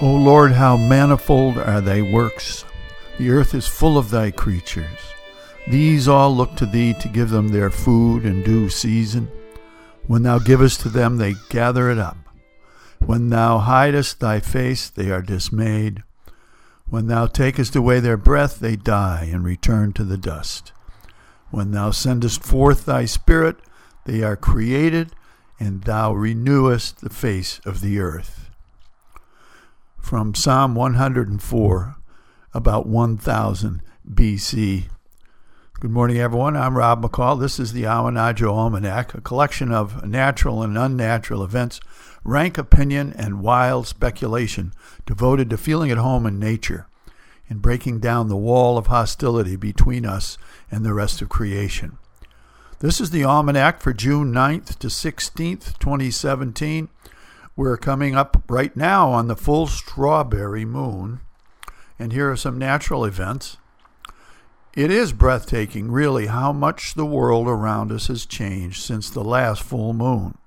O Lord, how manifold are thy works! The earth is full of thy creatures. These all look to thee to give them their food in due season. When thou givest to them, they gather it up. When thou hidest thy face, they are dismayed. When thou takest away their breath, they die and return to the dust. When thou sendest forth thy spirit, they are created, and thou renewest the face of the earth. From Psalm 104, about 1000 BC. Good morning, everyone. I'm Rob McCall. This is the Awanajo Almanac, a collection of natural and unnatural events, rank opinion, and wild speculation devoted to feeling at home in nature and breaking down the wall of hostility between us and the rest of creation. This is the Almanac for June 9th to 16th, 2017. We're coming up right now on the full strawberry moon, and here are some natural events. It is breathtaking, really, how much the world around us has changed since the last full moon.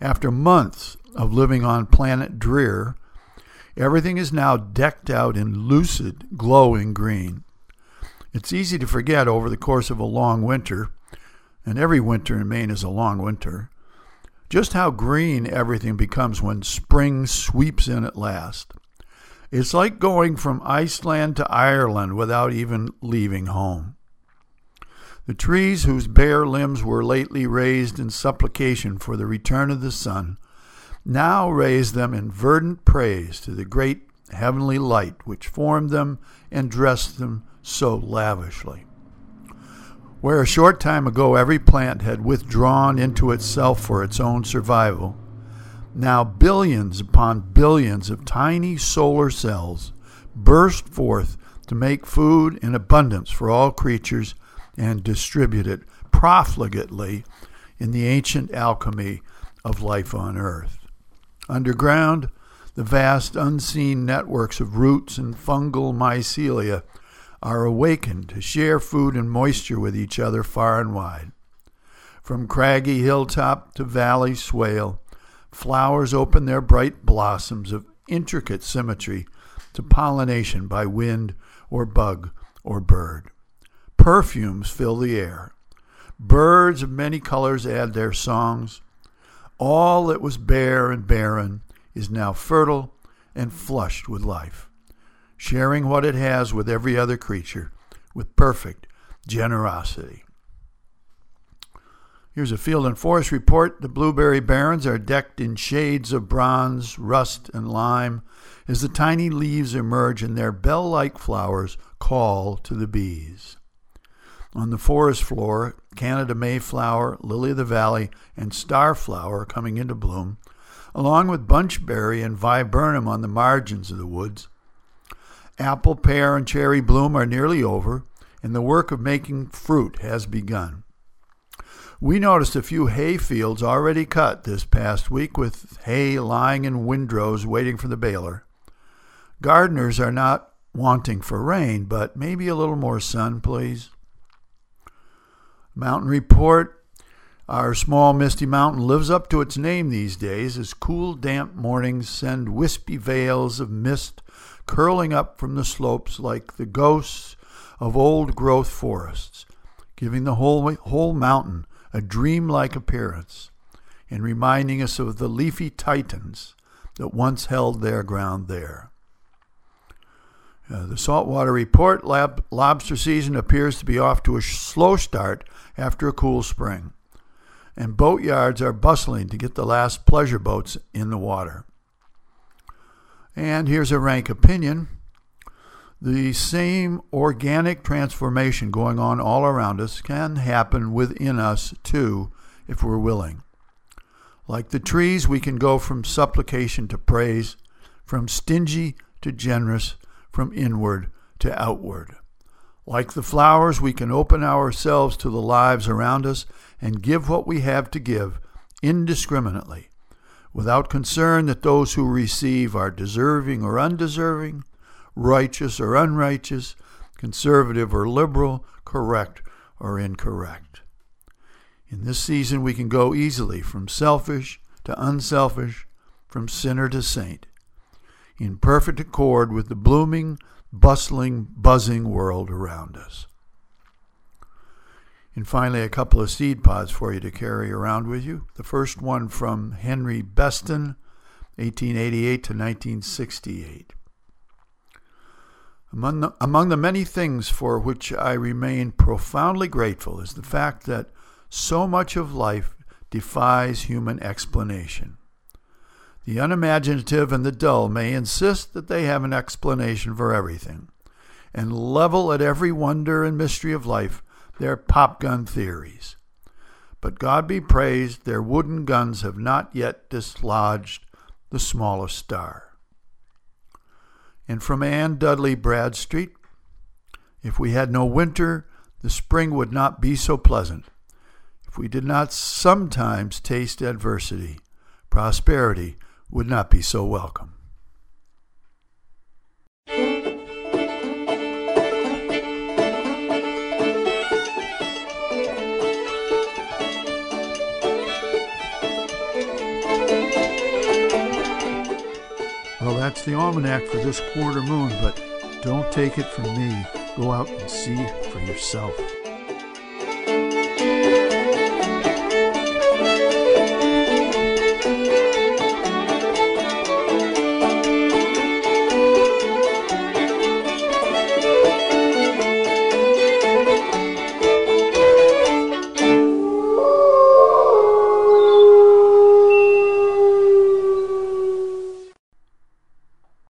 After months of living on planet Drear, everything is now decked out in lucid, glowing green. It's easy to forget over the course of a long winter, and every winter in Maine is a long winter, just how green everything becomes when spring sweeps in at last. It's like going from Iceland to Ireland without even leaving home. The trees whose bare limbs were lately raised in supplication for the return of the sun now raise them in verdant praise to the great heavenly light which formed them and dressed them so lavishly. Where a short time ago every plant had withdrawn into itself for its own survival, now billions upon billions of tiny solar cells burst forth to make food in abundance for all creatures and distribute it profligately in the ancient alchemy of life on earth. Underground, the vast unseen networks of roots and fungal mycelia are awakened to share food and moisture with each other far and wide. From craggy hilltop to valley swale, flowers open their bright blossoms of intricate symmetry to pollination by wind or bug or bird. Perfumes fill the air. Birds of many colors add their songs. All that was bare and barren is now fertile and flushed with life, sharing what it has with every other creature with perfect generosity. Here's a field and forest report. The blueberry barrens are decked in shades of bronze, rust, and lime as the tiny leaves emerge and their bell-like flowers call to the bees. On the forest floor, Canada Mayflower, Lily of the Valley, and Starflower are coming into bloom, along with bunchberry and viburnum on the margins of the woods. Apple, pear, and cherry bloom are nearly over, and the work of making fruit has begun. We noticed a few hay fields already cut this past week, with hay lying in windrows waiting for the baler. Gardeners are not wanting for rain, but maybe a little more sun, please. Mountain report. Our small misty mountain lives up to its name these days, as cool, damp mornings send wispy veils of mist curling up from the slopes like the ghosts of old-growth forests, giving the whole mountain a dreamlike appearance, and reminding us of the leafy titans that once held their ground there. The saltwater report. Lobster season appears to be off to a slow start after a cool spring, and boatyards are bustling to get the last pleasure boats in the water. And here's a rank opinion. The same organic transformation going on all around us can happen within us too, if we're willing. Like the trees, we can go from supplication to praise, from stingy to generous, from inward to outward. Like the flowers, we can open ourselves to the lives around us and give what we have to give indiscriminately, without concern that those who receive are deserving or undeserving, righteous or unrighteous, conservative or liberal, correct or incorrect. In this season, we can go easily from selfish to unselfish, from sinner to saint. in perfect accord with the blooming, bustling, buzzing world around us. And finally, a couple of seed pods for you to carry around with you. The first one from Henry Beston, 1888 to 1968. Among the many things for which I remain profoundly grateful is the fact that so much of life defies human explanation. The unimaginative and the dull may insist that they have an explanation for everything, and level at every wonder and mystery of life their popgun theories. But God be praised, their wooden guns have not yet dislodged the smallest star. And from Anne Dudley Bradstreet, if we had no winter, the spring would not be so pleasant. If we did not sometimes taste adversity, prosperity would not be so welcome. Well, that's the almanac for this quarter moon, but don't take it from me. Go out and see for yourself.